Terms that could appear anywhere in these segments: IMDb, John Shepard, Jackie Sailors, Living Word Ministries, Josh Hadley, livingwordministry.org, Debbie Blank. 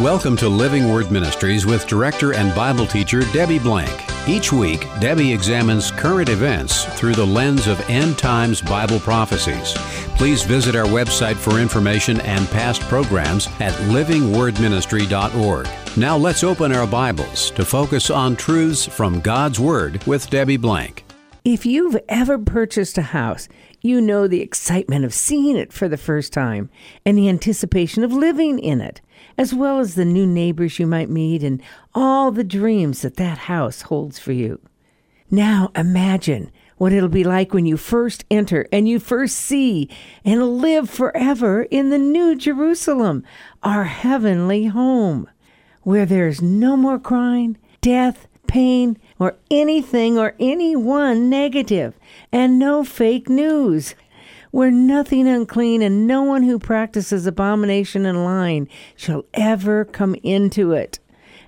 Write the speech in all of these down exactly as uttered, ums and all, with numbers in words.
Welcome to Living Word Ministries with director and Bible teacher Debbie Blank. Each week, Debbie examines current events through the lens of end times Bible prophecies. Please visit our website for information and past programs at living word ministry dot org. Now let's open our Bibles to focus on truths from God's Word with Debbie Blank. If you've ever purchased a house, you know the excitement of seeing it for the first time and the anticipation of living in it, as well as the new neighbors you might meet and all the dreams that that house holds for you. Now imagine what it'll be like when you first enter and you first see and live forever in the New Jerusalem, our heavenly home, where there's no more crying, death, pain, or anything or anyone negative, and no fake news, where nothing unclean and no one who practices abomination and lying shall ever come into it.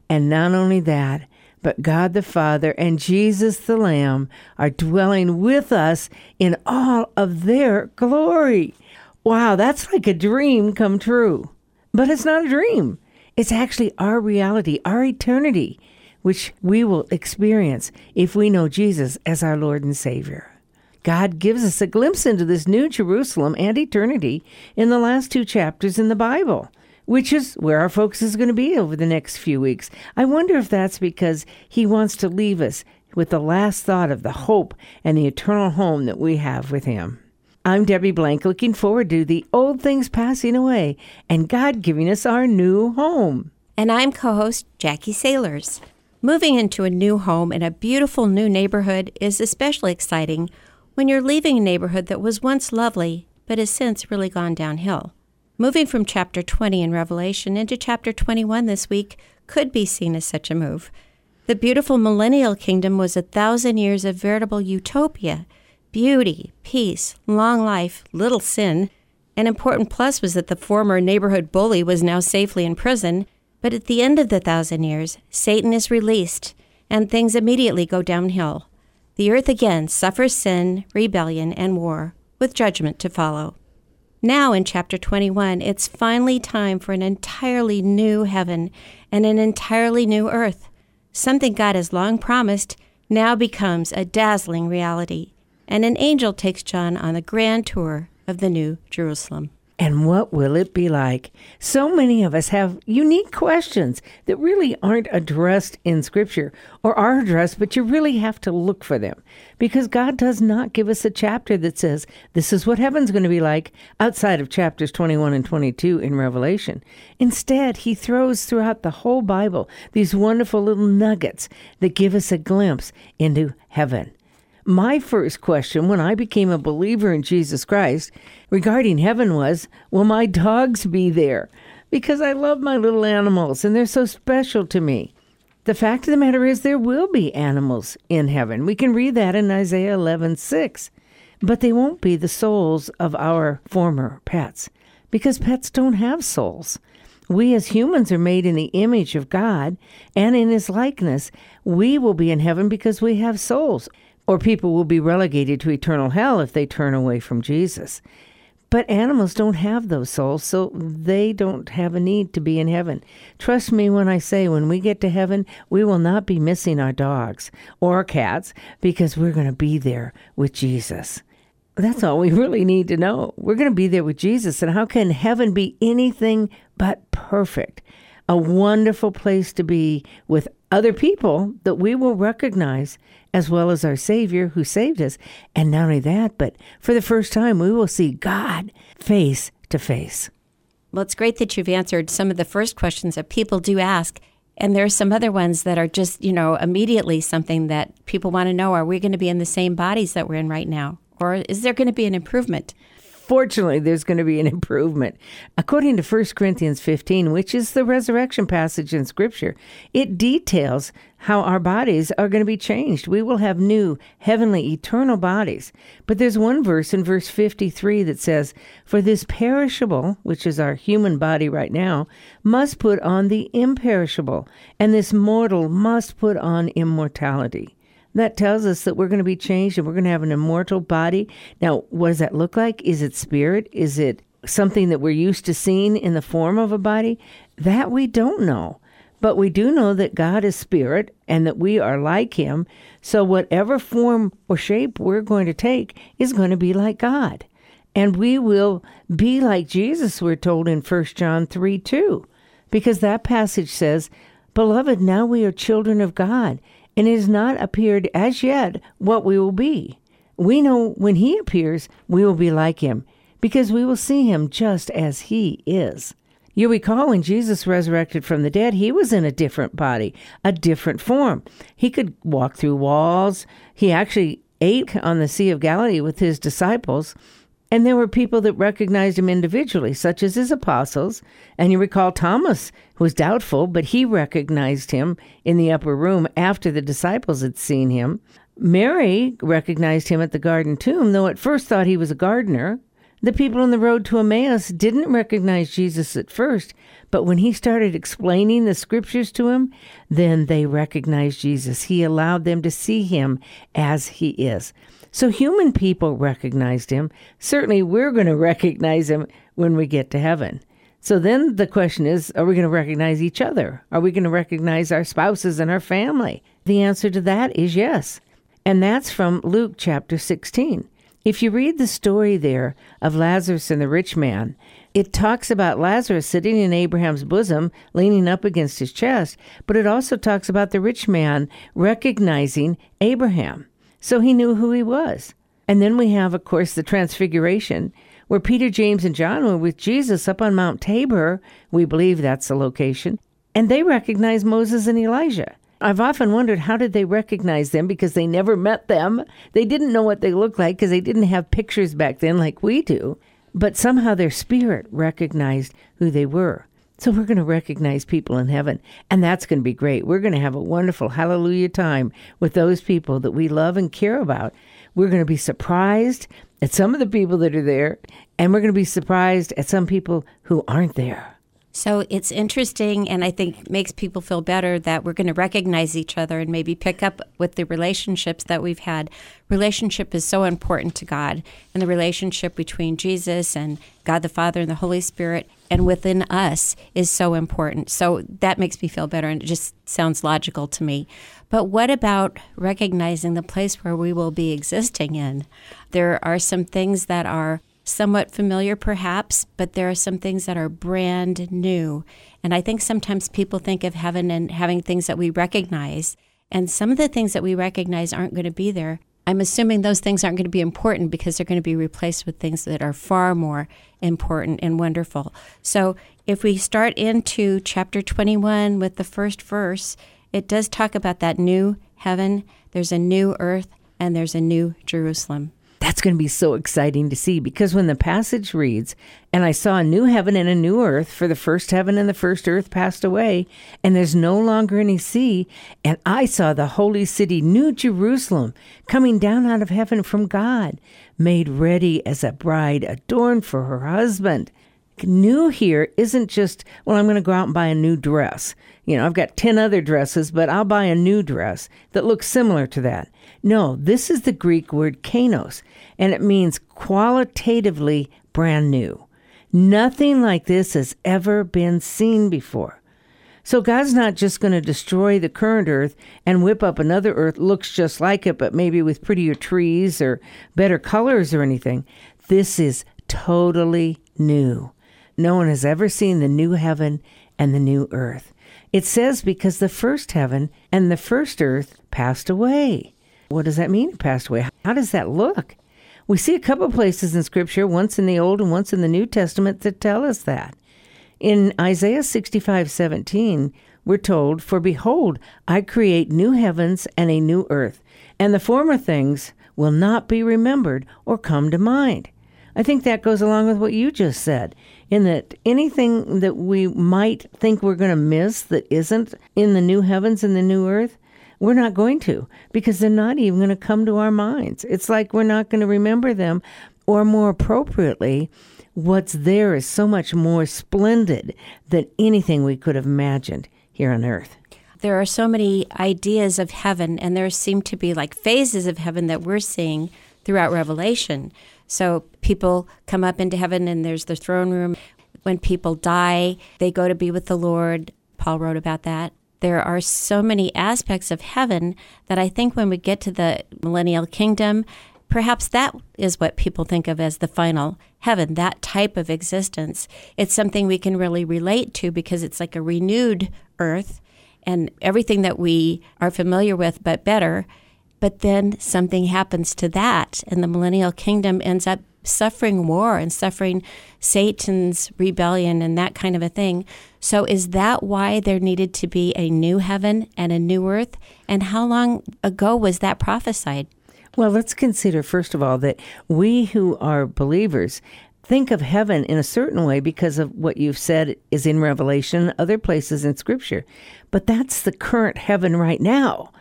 And not only that, but God the Father and Jesus the Lamb are dwelling with us in all of their glory. Wow, that's like a dream come true. But it's not a dream. It's actually our reality, our eternity, which we will experience if we know Jesus as our Lord and Savior. God gives us a glimpse into this New Jerusalem and eternity in the last two chapters in the Bible, which is where our focus is going to be over the next few weeks. I wonder if that's because he wants to leave us with the last thought of the hope and the eternal home that we have with him. I'm Debbie Blank, looking forward to the old things passing away and God giving us our new home. And I'm co-host Jackie Sailors. Moving into a new home in a beautiful new neighborhood is especially exciting when you're leaving a neighborhood that was once lovely, but has since really gone downhill. Moving from chapter twenty in Revelation into chapter twenty-one this week could be seen as such a move. The beautiful millennial kingdom was a thousand years of veritable utopia, beauty, peace, long life, little sin. An important plus was that the former neighborhood bully was now safely in prison. But at the end of the thousand years, Satan is released, and things immediately go downhill. The earth again suffers sin, rebellion, and war, with judgment to follow. Now in chapter twenty-one, it's finally time for an entirely new heaven and an entirely new earth. Something God has long promised now becomes a dazzling reality, and an angel takes John on a grand tour of the New Jerusalem. And what will it be like? So many of us have unique questions that really aren't addressed in Scripture, or are addressed, but you really have to look for them, because God does not give us a chapter that says, this is what heaven's going to be like, outside of chapters twenty-one and twenty-two in Revelation. Instead, he throws throughout the whole Bible these wonderful little nuggets that give us a glimpse into heaven. My first question when I became a believer in Jesus Christ regarding heaven was, will my dogs be there? Because I love my little animals and they're so special to me. The fact of the matter is there will be animals in heaven. We can read that in Isaiah eleven six, but they won't be the souls of our former pets, because pets don't have souls. We as humans are made in the image of God and in his likeness. We will be in heaven because we have souls. Or people will be relegated to eternal hell if they turn away from Jesus. But animals don't have those souls, so they don't have a need to be in heaven. Trust me when I say, when we get to heaven, we will not be missing our dogs or our cats, because we're going to be there with Jesus. That's all we really need to know. We're going to be there with Jesus. And how can heaven be anything but perfect? A wonderful place to be with other people that we will recognize, as well as our Savior who saved us. And not only that, but for the first time, we will see God face to face. Well, it's great that you've answered some of the first questions that people do ask. And there are some other ones that are just, you know, immediately something that people want to know. Are we going to be in the same bodies that we're in right now? Or is there going to be an improvement? Fortunately, there's going to be an improvement. According to First Corinthians fifteen, which is the resurrection passage in Scripture, it details how our bodies are going to be changed. We will have new, heavenly, eternal bodies. But there's one verse in verse fifty-three that says, "For this perishable," which is our human body right now, "must put on the imperishable, and this mortal must put on immortality." That tells us that we're going to be changed and we're going to have an immortal body. Now, what does that look like? Is it spirit? Is it something that we're used to seeing in the form of a body? That we don't know. But we do know that God is spirit and that we are like him. So whatever form or shape we're going to take is going to be like God. And we will be like Jesus, we're told in First John three two. Because that passage says, "Beloved, now we are children of God, and it has not appeared as yet what we will be. We know when he appears, we will be like him, because we will see him just as he is." You recall when Jesus resurrected from the dead, he was in a different body, a different form. He could walk through walls. He actually ate on the Sea of Galilee with his disciples. And there were people that recognized him individually, such as his apostles. And you recall Thomas was doubtful, but he recognized him in the upper room after the disciples had seen him. Mary recognized him at the garden tomb, though at first thought he was a gardener. The people on the road to Emmaus didn't recognize Jesus at first, but when he started explaining the scriptures to him, then they recognized Jesus. He allowed them to see him as he is. So human people recognized him. Certainly we're going to recognize him when we get to heaven. So then the question is, are we going to recognize each other? Are we going to recognize our spouses and our family? The answer to that is yes. And that's from Luke chapter sixteen. If you read the story there of Lazarus and the rich man, it talks about Lazarus sitting in Abraham's bosom, leaning up against his chest, but it also talks about the rich man recognizing Abraham. So he knew who he was. And then we have, of course, the transfiguration, where Peter, James, and John were with Jesus up on Mount Tabor. We believe that's the location. And they recognized Moses and Elijah. I've often wondered, how did they recognize them? Because they never met them. They didn't know what they looked like because they didn't have pictures back then like we do. But somehow their spirit recognized who they were. So we're going to recognize people in heaven. And that's going to be great. We're going to have a wonderful hallelujah time with those people that we love and care about. We're going to be surprised at some of the people that are there. And we're going to be surprised at some people who aren't there. So it's interesting, and I think makes people feel better that we're going to recognize each other and maybe pick up with the relationships that we've had. Relationship is so important to God, and the relationship between Jesus and God the Father and the Holy Spirit and within us is so important. So that makes me feel better, and it just sounds logical to me. But what about recognizing the place where we will be existing in? There are some things that are somewhat familiar perhaps, but there are some things that are brand new. And I think sometimes people think of heaven and having things that we recognize. And some of the things that we recognize aren't going to be there. I'm assuming those things aren't going to be important because they're going to be replaced with things that are far more important and wonderful. So if we start into chapter twenty-one with the first verse, it does talk about that new heaven, there's a new earth, and there's a new Jerusalem. That's going to be so exciting to see, because when the passage reads, "And I saw a new heaven and a new earth, for the first heaven and the first earth passed away, and there's no longer any sea, and I saw the holy city, New Jerusalem, coming down out of heaven from God, made ready as a bride adorned for her husband." New here isn't just, well, I'm going to go out and buy a new dress. You know, I've got ten other dresses, but I'll buy a new dress that looks similar to that. No, this is the Greek word kainos, and it means qualitatively brand new. Nothing like this has ever been seen before. So God's not just going to destroy the current earth and whip up another earth that looks just like it, but maybe with prettier trees or better colors or anything. This is totally new. No one has ever seen the new heaven and the new earth. It says because the first heaven and the first earth passed away. What does that mean, it passed away? How does that look? We see a couple places in Scripture, once in the Old and once in the New Testament, that tell us that. In Isaiah sixty-five seventeen, we're told, "For behold, I create new heavens and a new earth, and the former things will not be remembered or come to mind." I think that goes along with what you just said, in that anything that we might think we're going to miss that isn't in the new heavens and the new earth, we're not going to, because they're not even going to come to our minds. It's like we're not going to remember them, or more appropriately, what's there is so much more splendid than anything we could have imagined here on earth. There are so many ideas of heaven, and there seem to be like phases of heaven that we're seeing. throughout Revelation. So people come up into heaven and there's the throne room. When people die, they go to be with the Lord. Paul wrote about that. There are so many aspects of heaven that I think when we get to the millennial kingdom, perhaps that is what people think of as the final heaven, that type of existence. It's something we can really relate to because it's like a renewed earth and everything that we are familiar with but better. But then something happens to that, and the millennial kingdom ends up suffering war and suffering Satan's rebellion and that kind of a thing. So is that why there needed to be a new heaven and a new earth? And how long ago was that prophesied? Well, let's consider, first of all, that we who are believers think of heaven in a certain way because of what you've said is in Revelation, other places in Scripture. But that's the current heaven right now.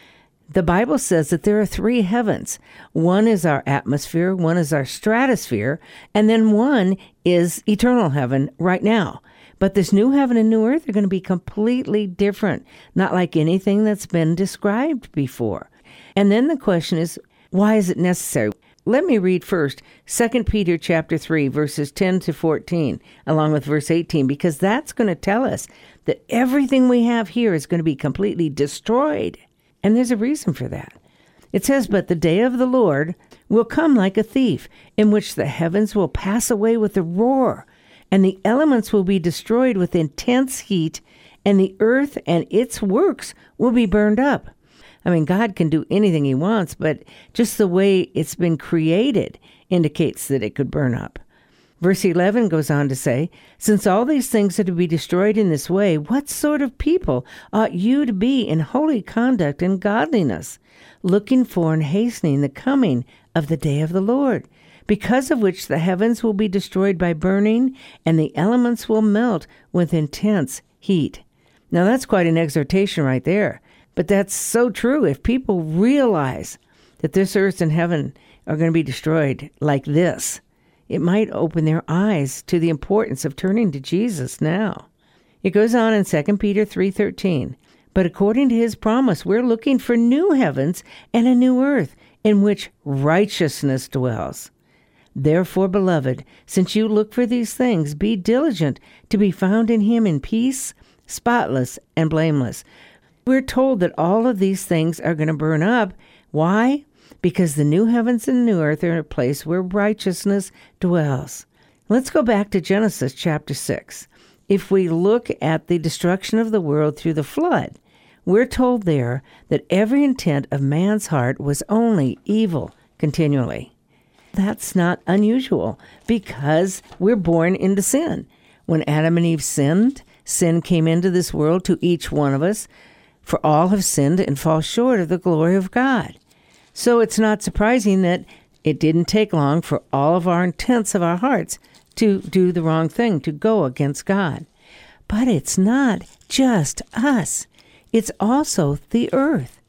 The Bible says that there are three heavens. One is our atmosphere, one is our stratosphere, and then one is eternal heaven right now. But this new heaven and new earth are going to be completely different, not like anything that's been described before. And then the question is, why is it necessary? Let me read first Second Peter chapter three, verses ten to fourteen, along with verse eighteen, because that's going to tell us that everything we have here is going to be completely destroyed. And there's a reason for that. It says, "But the day of the Lord will come like a thief, in which the heavens will pass away with a roar, and the elements will be destroyed with intense heat, and the earth and its works will be burned up." I mean, God can do anything he wants, but just the way it's been created indicates that it could burn up. Verse eleven goes on to say, "Since all these things are to be destroyed in this way, what sort of people ought you to be in holy conduct and godliness, looking for and hastening the coming of the day of the Lord, because of which the heavens will be destroyed by burning, and the elements will melt with intense heat." Now that's quite an exhortation right there, but that's so true. If people realize that this earth and heaven are going to be destroyed like this, it might open their eyes to the importance of turning to Jesus now. It goes on in Second Peter three thirteen, "But according to his promise, we're looking for new heavens and a new earth in which righteousness dwells. Therefore, beloved, since you look for these things, be diligent to be found in him in peace, spotless and blameless." We're told that all of these things are going to burn up. Why? Because the new heavens and new earth are a place where righteousness dwells. Let's go back to Genesis chapter six. If we look at the destruction of the world through the flood, we're told there that every intent of man's heart was only evil continually. That's not unusual because we're born into sin. When Adam and Eve sinned, sin came into this world to each one of us, for all have sinned and fall short of the glory of God. So it's not surprising that it didn't take long for all of our intents of our hearts to do the wrong thing, to go against God. But it's not just us. It's also the earth.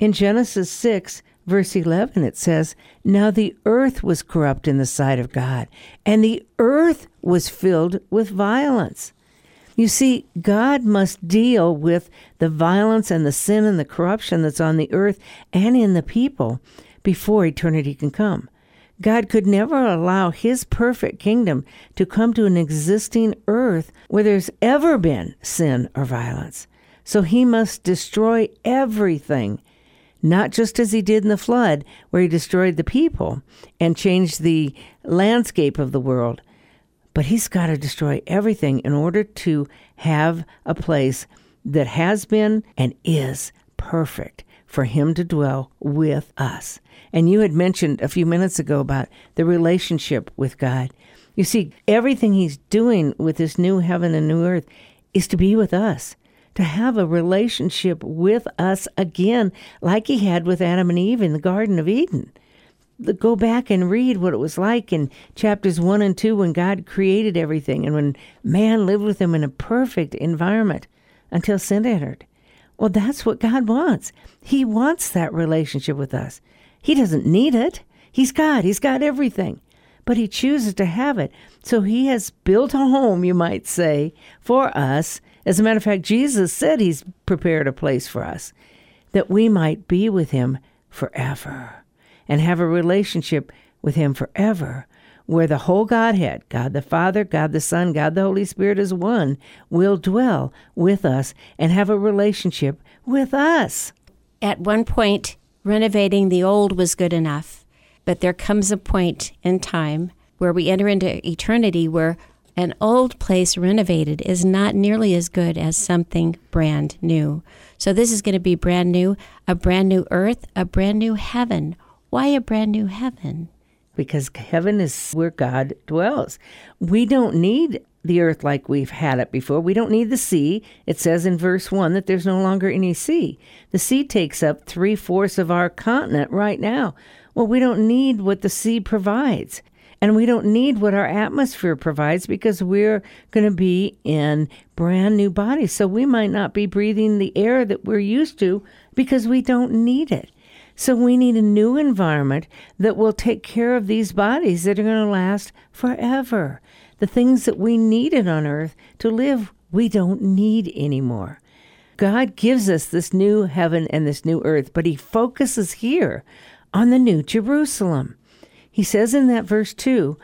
In Genesis six, verse eleven, it says, "Now the earth was corrupt in the sight of God, and the earth was filled with violence." You see, God must deal with the violence and the sin and the corruption that's on the earth and in the people before eternity can come. God could never allow his perfect kingdom to come to an existing earth where there's ever been sin or violence. So he must destroy everything, not just as he did in the flood, where he destroyed the people and changed the landscape of the world. But he's got to destroy everything in order to have a place that has been and is perfect for him to dwell with us. And you had mentioned a few minutes ago about the relationship with God. You see, everything he's doing with this new heaven and new earth is to be with us, to have a relationship with us again, like he had with Adam and Eve in the Garden of Eden. Go back and read what it was like in chapters one and two when God created everything and when man lived with him in a perfect environment until sin entered. Well, that's what God wants. He wants that relationship with us. He doesn't need it. He's God. He's got everything. But he chooses to have it. So he has built a home, you might say, for us. As a matter of fact, Jesus said he's prepared a place for us that we might be with him forever. and have a relationship with him forever, where the whole Godhead, God the Father, God the Son, God the Holy Spirit is one, will dwell with us and have a relationship with us. At one point, renovating the old was good enough, but there comes a point in time where we enter into eternity where an old place renovated is not nearly as good as something brand new. So this is going to be brand new, a brand new earth, a brand new heaven. Why a brand new heaven? Because heaven is where God dwells. We don't need the earth like we've had it before. We don't need the sea. It says in verse one that there's no longer any sea. The sea takes up three-fourths of our continent right now. Well, we don't need what the sea provides. And we don't need what our atmosphere provides because we're going to be in brand new bodies. So we might not be breathing the air that we're used to because we don't need it. So we need a new environment that will take care of these bodies that are going to last forever. The things that we needed on earth to live, we don't need anymore. God gives us this new heaven and this new earth, but he focuses here on the new Jerusalem. He says in that verse two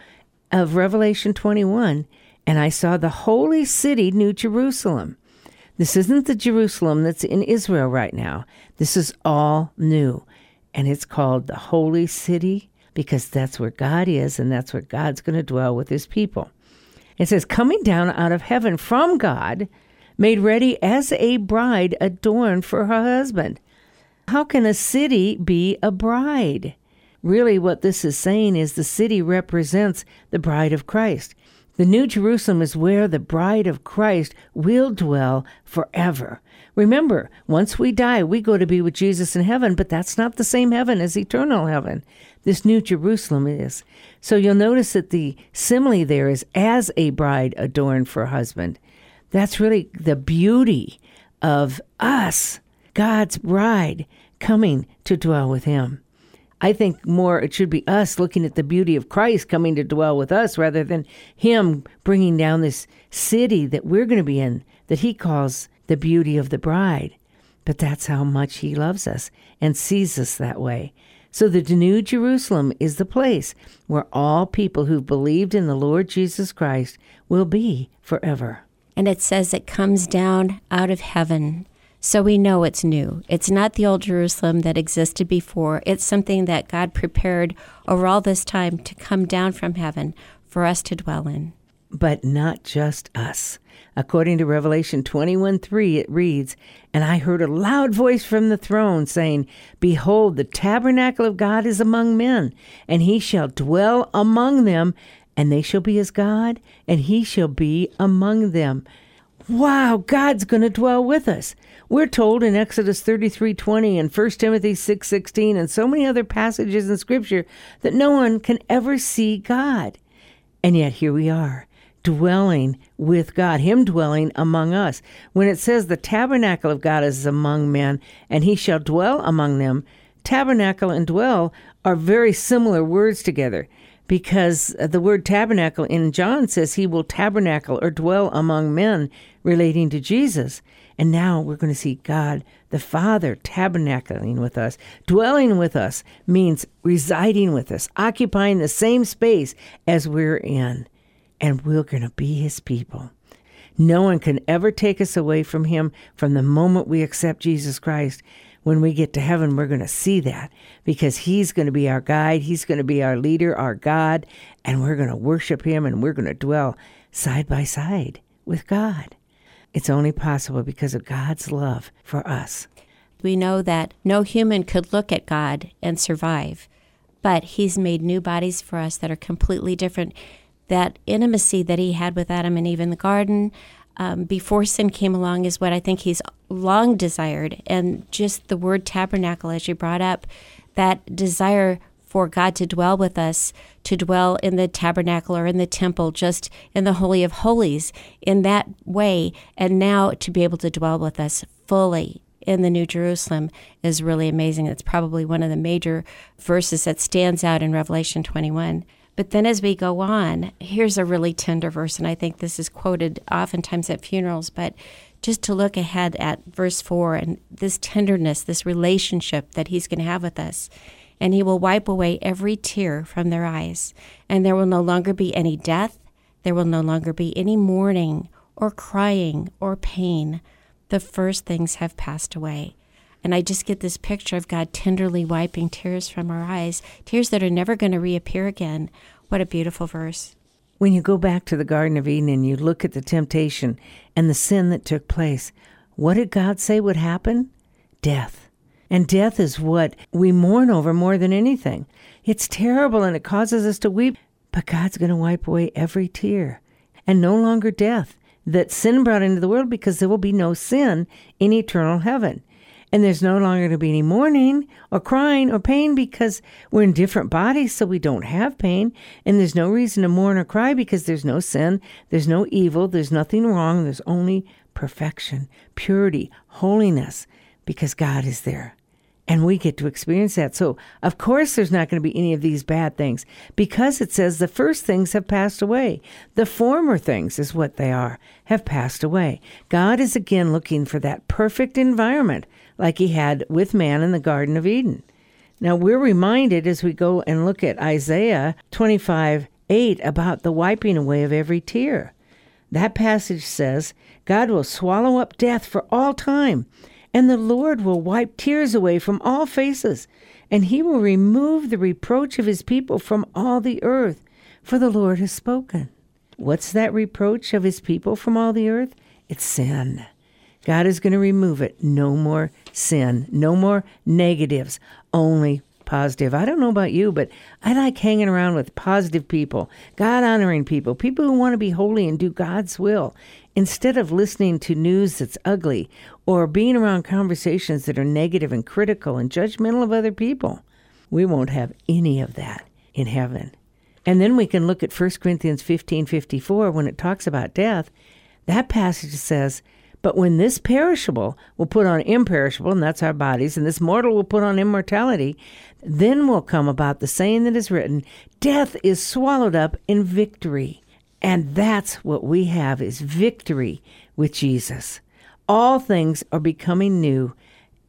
of Revelation twenty-one, and I saw the holy city, New Jerusalem. This isn't the Jerusalem that's in Israel right now. This is all new. And it's called the holy city because that's where God is and that's where God's going to dwell with his people. It says, coming down out of heaven from God, made ready as a bride adorned for her husband. How can a city be a bride? Really, what this is saying is the city represents the bride of Christ. The New Jerusalem is where the bride of Christ will dwell forever. Remember, once we die, we go to be with Jesus in heaven, but that's not the same heaven as eternal heaven. This New Jerusalem is. So you'll notice that the simile there is as a bride adorned for a husband. That's really the beauty of us, God's bride, coming to dwell with him. I think more it should be us looking at the beauty of Christ coming to dwell with us rather than him bringing down this city that we're going to be in that he calls the beauty of the bride. But that's how much he loves us and sees us that way. So the New Jerusalem is the place where all people who've believed in the Lord Jesus Christ will be forever. And it says it comes down out of heaven. So we know it's new. It's not the old Jerusalem that existed before. It's something that God prepared over all this time to come down from heaven for us to dwell in. But not just us. According to Revelation twenty-one three, it reads, and I heard a loud voice from the throne saying, behold, the tabernacle of God is among men, and he shall dwell among them, and they shall be his God, and he shall be among them. Wow, God's going to dwell with us. We're told in Exodus thirty-three twenty and First Timothy six sixteen and so many other passages in Scripture that no one can ever see God. And yet here we are, dwelling with God, him dwelling among us. When it says the tabernacle of God is among men and he shall dwell among them, tabernacle and dwell are very similar words together. Because the word tabernacle in John says he will tabernacle or dwell among men relating to Jesus. And now we're going to see God, the Father, tabernacling with us. Dwelling with us means residing with us, occupying the same space as we're in. And we're going to be his people. No one can ever take us away from him from the moment we accept Jesus Christ. When we get to heaven, we're going to see that because he's going to be our guide. He's going to be our leader, our God, and we're going to worship him and we're going to dwell side by side with God. It's only possible because of God's love for us. We know that no human could look at God and survive, but he's made new bodies for us that are completely different. That intimacy that he had with Adam and Eve in the garden, Um, before sin came along is what I think he's long desired. And just the word tabernacle, as you brought up, that desire for God to dwell with us, to dwell in the tabernacle or in the temple, just in the Holy of Holies, in that way. And now to be able to dwell with us fully in the New Jerusalem is really amazing. It's probably one of the major verses that stands out in Revelation twenty-one. But then as we go on, here's a really tender verse, and I think this is quoted oftentimes at funerals, but just to look ahead at verse four and this tenderness, this relationship that he's going to have with us. and he will wipe away every tear from their eyes. And there will no longer be any death. There will no longer be any mourning or crying or pain. The first things have passed away. And I just get this picture of God tenderly wiping tears from our eyes, tears that are never going to reappear again. What a beautiful verse. When you go back to the Garden of Eden and you look at the temptation and the sin that took place, what did God say would happen? Death. And death is what we mourn over more than anything. It's terrible and it causes us to weep, but God's going to wipe away every tear. And no longer death that sin brought into the world, because there will be no sin in eternal heaven. And there's no longer going to be any mourning or crying or pain, because we're in different bodies, so we don't have pain. And there's no reason to mourn or cry, because there's no sin, there's no evil, there's nothing wrong. There's only perfection, purity, holiness, because God is there. And we get to experience that. So, of course, there's not going to be any of these bad things, because it says the first things have passed away. The former things is what they are, have passed away. God is again looking for that perfect environment like he had with man in the Garden of Eden. Now, we're reminded as we go and look at Isaiah twenty-five eight about the wiping away of every tear. That passage says, God will swallow up death for all time. And the Lord will wipe tears away from all faces, and he will remove the reproach of his people from all the earth, for the Lord has spoken. What's that reproach of his people from all the earth? It's sin. God is going to remove it. No more sin. No more negatives. Only positive. I don't know about you, but I like hanging around with positive people, God-honoring people, people who want to be holy and do God's will. Instead of listening to news that's ugly or being around conversations that are negative and critical and judgmental of other people, we won't have any of that in heaven. And then we can look at First Corinthians fifteen fifty-four when it talks about death. That passage says, but when this perishable will put on imperishable, and that's our bodies, and this mortal will put on immortality, then will come about the saying that is written, death is swallowed up in victory. And that's what we have, is victory with Jesus. All things are becoming new.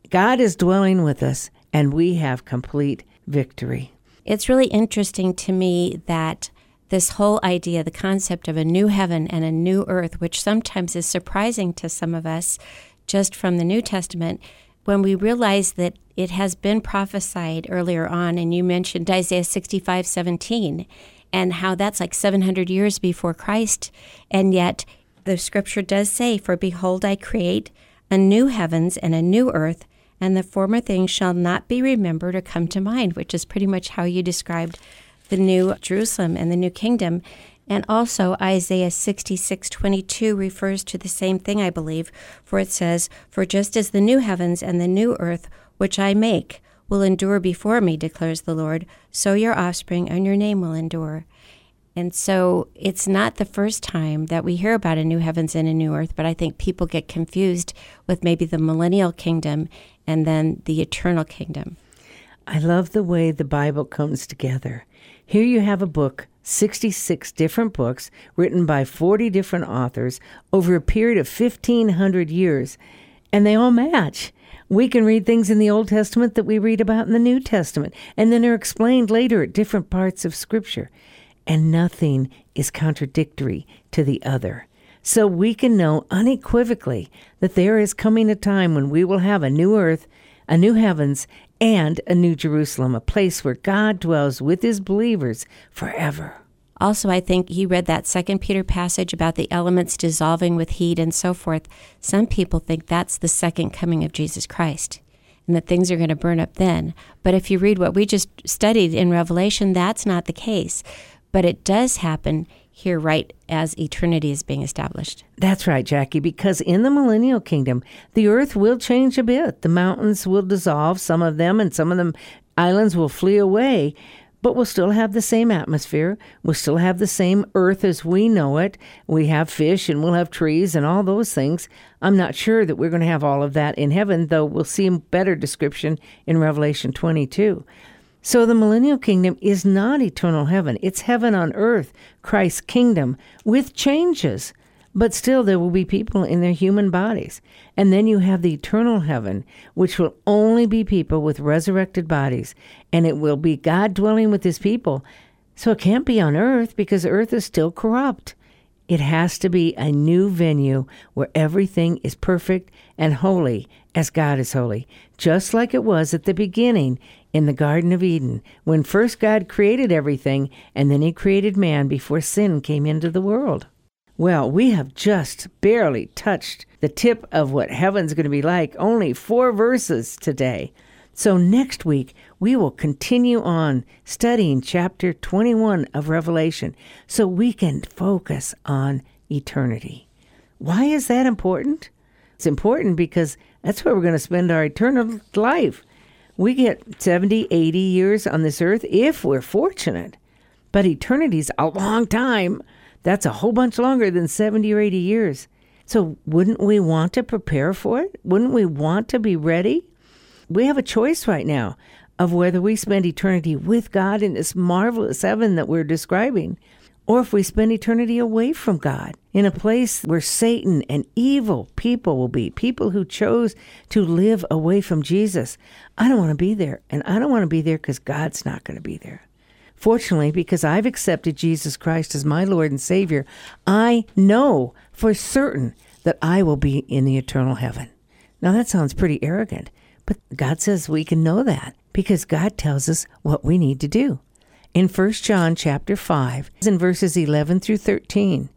God is dwelling with us, and we have complete victory. It's really interesting to me that this whole idea, the concept of a new heaven and a new earth, which sometimes is surprising to some of us just from the New Testament, when we realize that it has been prophesied earlier on, and you mentioned Isaiah sixty-five seventeen, and how that's like seven hundred years before Christ, and yet the Scripture does say, for behold, I create a new heavens and a new earth, and the former things shall not be remembered or come to mind, which is pretty much how you described the new Jerusalem and the new kingdom. And also Isaiah sixty-six twenty-two refers to the same thing, I believe, for it says, for just as the new heavens and the new earth, which I make, will endure before me, declares the Lord, so your offspring and your name will endure. And so it's not the first time that we hear about a new heavens and a new earth, but I think people get confused with maybe the millennial kingdom and then the eternal kingdom. I love the way the Bible comes together. Here you have a book, sixty-six different books, written by forty different authors over a period of fifteen hundred years, and they all match. We can read things in the Old Testament that we read about in the New Testament, and then are explained later at different parts of Scripture, and nothing is contradictory to the other. So we can know unequivocally that there is coming a time when we will have a new earth, a new heavens, and a new Jerusalem, a place where God dwells with his believers forever. Also, I think you read that Second Peter passage about the elements dissolving with heat and so forth. Some people think that's the second coming of Jesus Christ and that things are going to burn up then. But if you read what we just studied in Revelation, that's not the case. But it does happen here right as eternity is being established. That's right, Jackie, because in the millennial kingdom, the earth will change a bit. The mountains will dissolve, some of them, and some of them islands will flee away, but we'll still have the same atmosphere. We'll still have the same earth as we know it. We have fish and we'll have trees and all those things. I'm not sure that we're going to have all of that in heaven, though we'll see a better description in Revelation twenty-two. So the millennial kingdom is not eternal heaven. It's heaven on earth, Christ's kingdom, with changes. But still, there will be people in their human bodies. And then you have the eternal heaven, which will only be people with resurrected bodies. And it will be God dwelling with his people. So it can't be on earth because earth is still corrupt. It has to be a new venue where everything is perfect and holy as God is holy, just like it was at the beginning in the Garden of Eden, when first God created everything, and then he created man before sin came into the world. Well, we have just barely touched the tip of what heaven's going to be like, only four verses today. So next week, we will continue on studying chapter twenty-one of Revelation so we can focus on eternity. Why is that important? It's important because that's where we're going to spend our eternal life. We get seventy, eighty years on this earth if we're fortunate. But eternity's a long time. That's a whole bunch longer than seventy or eighty years. So wouldn't we want to prepare for it? Wouldn't we want to be ready? We have a choice right now of whether we spend eternity with God in this marvelous heaven that we're describing, or if we spend eternity away from God in a place where Satan and evil people will be, people who chose to live away from Jesus. I don't want to be there, and I don't want to be there because God's not going to be there. Fortunately, because I've accepted Jesus Christ as my Lord and Savior, I know for certain that I will be in the eternal heaven. Now, that sounds pretty arrogant. But God says we can know that because God tells us what we need to do. In First John chapter five, in verses eleven through thirteen,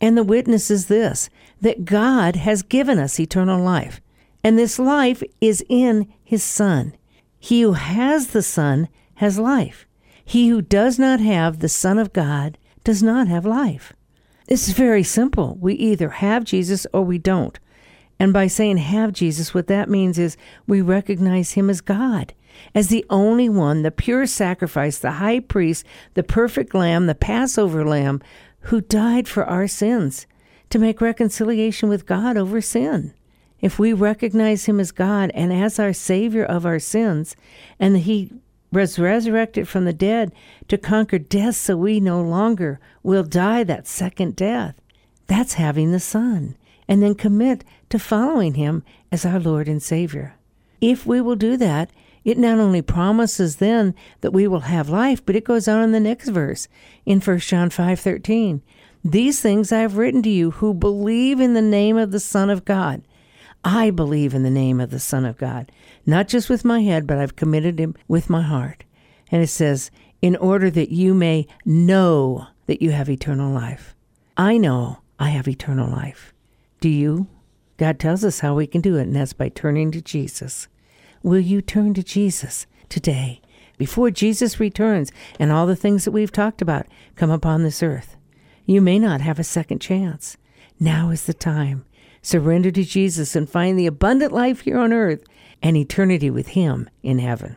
and the witness is this, that God has given us eternal life, and this life is in his Son. He who has the Son has life. He who does not have the Son of God does not have life. This is very simple. We either have Jesus or we don't. And by saying have Jesus, what that means is we recognize him as God, as the only one, the pure sacrifice, the high priest, the perfect lamb, the Passover lamb, who died for our sins to make reconciliation with God over sin. If we recognize him as God and as our Savior of our sins, and that he was resurrected from the dead to conquer death so we no longer will die that second death, that's having the Son. And then commit to following him as our Lord and Savior. If we will do that, it not only promises then that we will have life, but it goes on in the next verse in First John five thirteen. These things I have written to you who believe in the name of the Son of God. I believe in the name of the Son of God, not just with my head, but I've committed him with my heart. And it says, in order that you may know that you have eternal life. I know I have eternal life. Do you? God tells us how we can do it, and that's by turning to Jesus. Will you turn to Jesus today, before Jesus returns and all the things that we've talked about come upon this earth? You may not have a second chance. Now is the time. Surrender to Jesus and find the abundant life here on earth and eternity with him in heaven.